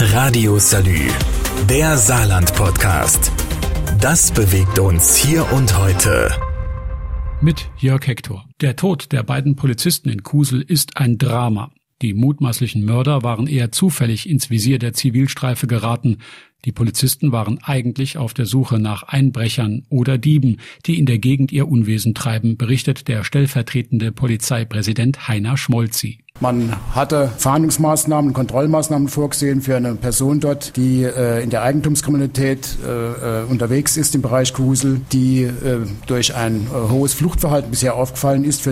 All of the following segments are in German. Radio Salü, der Saarland-Podcast. Das bewegt uns hier und heute. Mit Jörg Hector. Der Tod der beiden Polizisten in Kusel ist ein Drama. Die mutmaßlichen Mörder waren eher zufällig ins Visier der Zivilstreife geraten. Die Polizisten waren eigentlich auf der Suche nach Einbrechern oder Dieben, die in der Gegend ihr Unwesen treiben, berichtet der stellvertretende Polizeipräsident Heiner Schmolzi. Man hatte Fahndungsmaßnahmen, Kontrollmaßnahmen vorgesehen für eine Person dort, die in der Eigentumskriminalität unterwegs ist im Bereich Kusel, die durch ein hohes Fluchtverhalten bisher aufgefallen ist,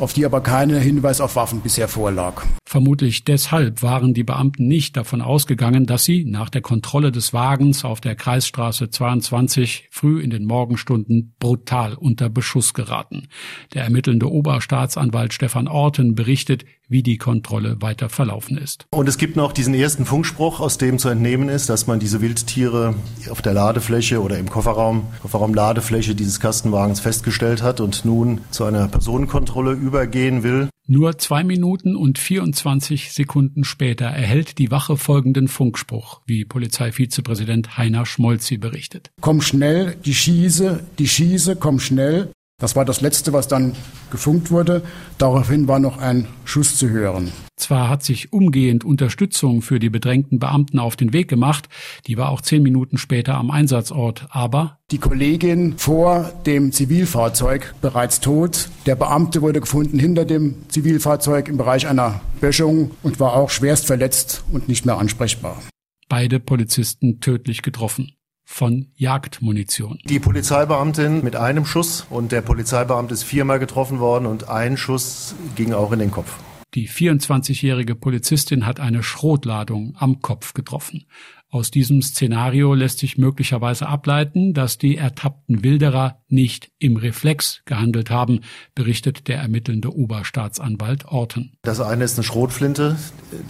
auf die aber keine Hinweis auf Waffen bisher vorlag. Vermutlich deshalb waren die Beamten nicht davon ausgegangen, dass sie nach der Kontrolle des Wagens auf der Kreisstraße 22 früh in den Morgenstunden brutal unter Beschuss geraten. Der ermittelnde Oberstaatsanwalt Stefan Orten berichtet, wie die Kontrolle weiter verlaufen ist. Und es gibt noch diesen ersten Funkspruch, aus dem zu entnehmen ist, dass man diese Wildtiere auf der Ladefläche oder im Kofferraum-Ladefläche dieses Kastenwagens festgestellt hat und nun zu einer Personenkontrolle übergehen will. Nur 2 Minuten und 24 Sekunden später erhält die Wache folgenden Funkspruch, wie Polizeivizepräsident Heiner Schmolzi berichtet. Komm schnell, die Schieße, komm schnell. Das war das Letzte, was dann gefunkt wurde. Daraufhin war noch ein Schuss zu hören. Zwar hat sich umgehend Unterstützung für die bedrängten Beamten auf den Weg gemacht, die war auch 10 Minuten später am Einsatzort, aber die Kollegin vor dem Zivilfahrzeug bereits tot. Der Beamte wurde gefunden hinter dem Zivilfahrzeug im Bereich einer Böschung und war auch schwerst verletzt und nicht mehr ansprechbar. Beide Polizisten tödlich getroffen. Von Jagdmunition. Die Polizeibeamtin mit einem Schuss und der Polizeibeamte ist 4-mal getroffen worden und ein Schuss ging auch in den Kopf. Die 24-jährige Polizistin hat eine Schrotladung am Kopf getroffen. Aus diesem Szenario lässt sich möglicherweise ableiten, dass die ertappten Wilderer nicht im Reflex gehandelt haben, berichtet der ermittelnde Oberstaatsanwalt Orten. Das eine ist eine Schrotflinte,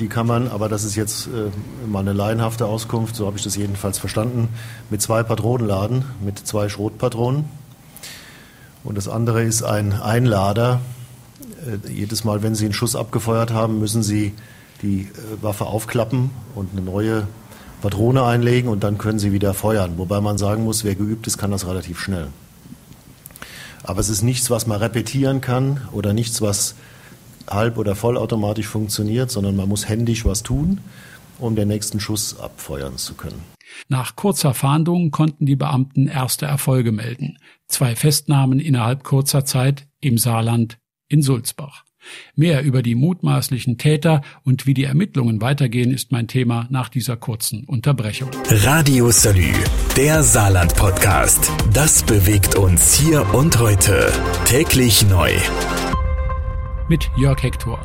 die kann man, aber das ist jetzt mal eine laienhafte Auskunft, so habe ich das jedenfalls verstanden, mit 2 Patronen laden, mit 2 Schrotpatronen. Und das andere ist ein Einlader. Jedes Mal, wenn Sie einen Schuss abgefeuert haben, müssen Sie die Waffe aufklappen und eine neue Patrone einlegen und dann können Sie wieder feuern. Wobei man sagen muss, wer geübt ist, kann das relativ schnell. Aber es ist nichts, was man repetieren kann oder nichts, was halb- oder vollautomatisch funktioniert, sondern man muss händisch was tun, um den nächsten Schuss abfeuern zu können. Nach kurzer Fahndung konnten die Beamten erste Erfolge melden. 2 Festnahmen innerhalb kurzer Zeit im Saarland in Sulzbach. Mehr über die mutmaßlichen Täter und wie die Ermittlungen weitergehen, ist mein Thema nach dieser kurzen Unterbrechung. Radio Salü, der Saarland-Podcast. Das bewegt uns hier und heute. Täglich neu. Mit Jörg Hector.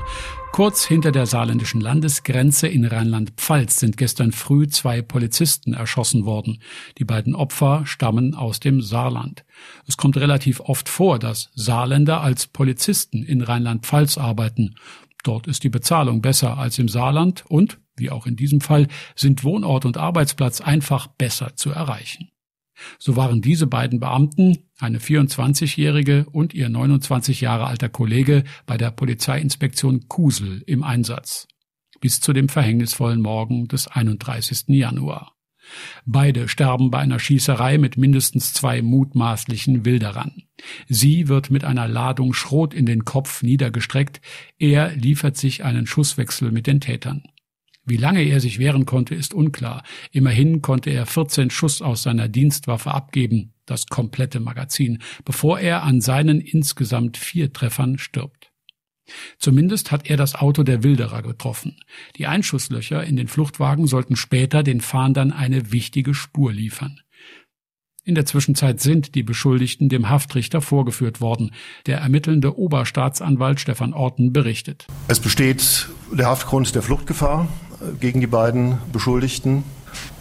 Kurz hinter der saarländischen Landesgrenze in Rheinland-Pfalz sind gestern früh 2 Polizisten erschossen worden. Die beiden Opfer stammen aus dem Saarland. Es kommt relativ oft vor, dass Saarländer als Polizisten in Rheinland-Pfalz arbeiten. Dort ist die Bezahlung besser als im Saarland und, wie auch in diesem Fall, sind Wohnort und Arbeitsplatz einfach besser zu erreichen. So waren diese beiden Beamten, eine 24-jährige und ihr 29 Jahre alter Kollege, bei der Polizeiinspektion Kusel im Einsatz. Bis zu dem verhängnisvollen Morgen des 31. Januar. Beide sterben bei einer Schießerei mit mindestens 2 mutmaßlichen Wilderern. Sie wird mit einer Ladung Schrot in den Kopf niedergestreckt. Er liefert sich einen Schusswechsel mit den Tätern. Wie lange er sich wehren konnte, ist unklar. Immerhin konnte er 14 Schuss aus seiner Dienstwaffe abgeben, das komplette Magazin, bevor er an seinen insgesamt 4 Treffern stirbt. Zumindest hat er das Auto der Wilderer getroffen. Die Einschusslöcher in den Fluchtwagen sollten später den Fahndern eine wichtige Spur liefern. In der Zwischenzeit sind die Beschuldigten dem Haftrichter vorgeführt worden. Der ermittelnde Oberstaatsanwalt Stefan Orten berichtet. Es besteht der Haftgrund der Fluchtgefahr gegen die beiden Beschuldigten.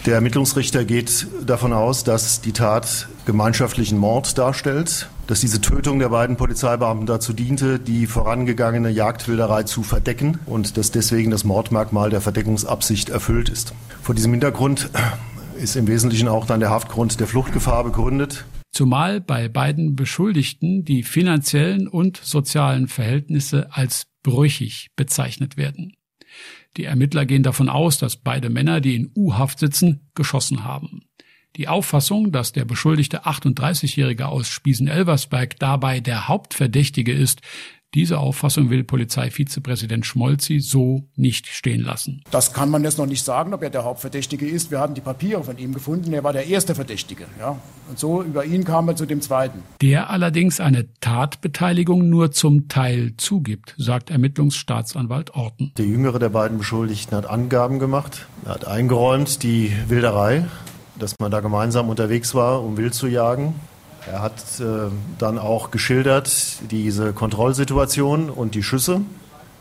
Der Ermittlungsrichter geht davon aus, dass die Tat gemeinschaftlichen Mord darstellt, dass diese Tötung der beiden Polizeibeamten dazu diente, die vorangegangene Jagdwilderei zu verdecken und dass deswegen das Mordmerkmal der Verdeckungsabsicht erfüllt ist. Vor diesem Hintergrund ist im Wesentlichen auch dann der Haftgrund der Fluchtgefahr begründet. Zumal bei beiden Beschuldigten die finanziellen und sozialen Verhältnisse als brüchig bezeichnet werden. Die Ermittler gehen davon aus, dass beide Männer, die in U-Haft sitzen, geschossen haben. Die Auffassung, dass der beschuldigte 38-Jährige aus Spiesen-Elversberg dabei der Hauptverdächtige ist, diese Auffassung will Polizeivizepräsident Schmolzi so nicht stehen lassen. Das kann man jetzt noch nicht sagen, ob er der Hauptverdächtige ist. Wir hatten die Papiere von ihm gefunden, er war der erste Verdächtige. Ja. Und so über ihn kam er zu dem zweiten. Der allerdings eine Tatbeteiligung nur zum Teil zugibt, sagt Ermittlungsstaatsanwalt Orten. Der jüngere der beiden Beschuldigten hat Angaben gemacht, er hat eingeräumt die Wilderei, dass man da gemeinsam unterwegs war, um wild zu jagen. Er hat dann auch geschildert diese Kontrollsituation und die Schüsse.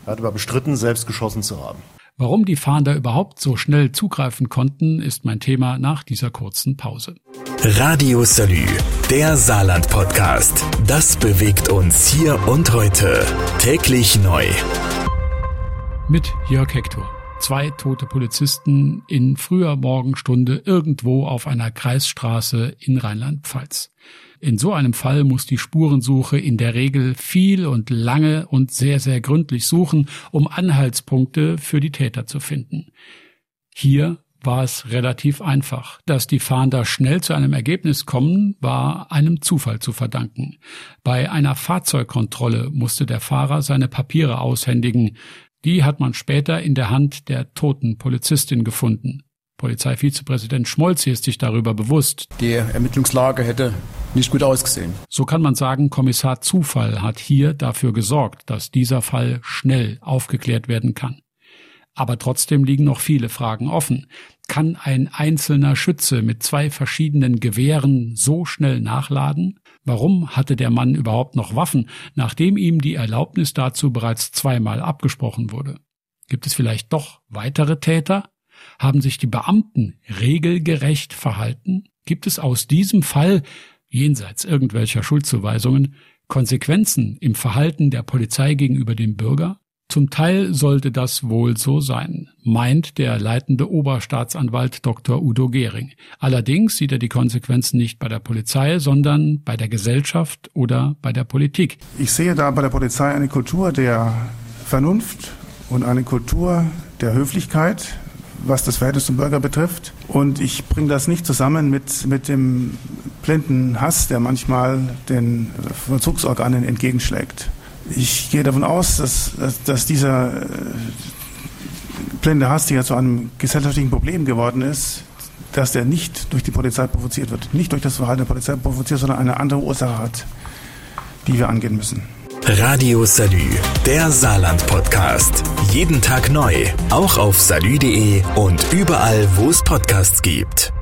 Er hat aber bestritten, selbst geschossen zu haben. Warum die Fahnder überhaupt so schnell zugreifen konnten, ist mein Thema nach dieser kurzen Pause. Radio Salü, der Saarland-Podcast. Das bewegt uns hier und heute. Täglich neu. Mit Jörg Hector. 2 tote Polizisten in früher Morgenstunde irgendwo auf einer Kreisstraße in Rheinland-Pfalz. In so einem Fall muss die Spurensuche in der Regel viel und lange und sehr, sehr gründlich suchen, um Anhaltspunkte für die Täter zu finden. Hier war es relativ einfach. Dass die Fahnder schnell zu einem Ergebnis kommen, war einem Zufall zu verdanken. Bei einer Fahrzeugkontrolle musste der Fahrer seine Papiere aushändigen. Die hat man später in der Hand der toten Polizistin gefunden. Polizeivizepräsident Schmolzi ist sich darüber bewusst. Die Ermittlungslage hätte nicht gut ausgesehen. So kann man sagen, Kommissar Zufall hat hier dafür gesorgt, dass dieser Fall schnell aufgeklärt werden kann. Aber trotzdem liegen noch viele Fragen offen. Kann ein einzelner Schütze mit 2 verschiedenen Gewehren so schnell nachladen? Warum hatte der Mann überhaupt noch Waffen, nachdem ihm die Erlaubnis dazu bereits zweimal abgesprochen wurde? Gibt es vielleicht doch weitere Täter? Haben sich die Beamten regelgerecht verhalten? Gibt es aus diesem Fall, jenseits irgendwelcher Schuldzuweisungen, Konsequenzen im Verhalten der Polizei gegenüber dem Bürger? Zum Teil sollte das wohl so sein, meint der leitende Oberstaatsanwalt Dr. Udo Gehring. Allerdings sieht er die Konsequenzen nicht bei der Polizei, sondern bei der Gesellschaft oder bei der Politik. Ich sehe da bei der Polizei eine Kultur der Vernunft und eine Kultur der Höflichkeit, was das Verhältnis zum Bürger betrifft. Und ich bringe das nicht zusammen mit dem blinden Hass, der manchmal den Vollzugsorganen entgegenschlägt. Ich gehe davon aus, dass dieser blinde Hass, der ja zu einem gesellschaftlichen Problem geworden ist, dass der nicht durch die Polizei provoziert wird, nicht durch das Verhalten der Polizei provoziert, sondern eine andere Ursache hat, die wir angehen müssen. Radio Salü, der Saarland-Podcast. Jeden Tag neu, auch auf salü.de und überall, wo es Podcasts gibt.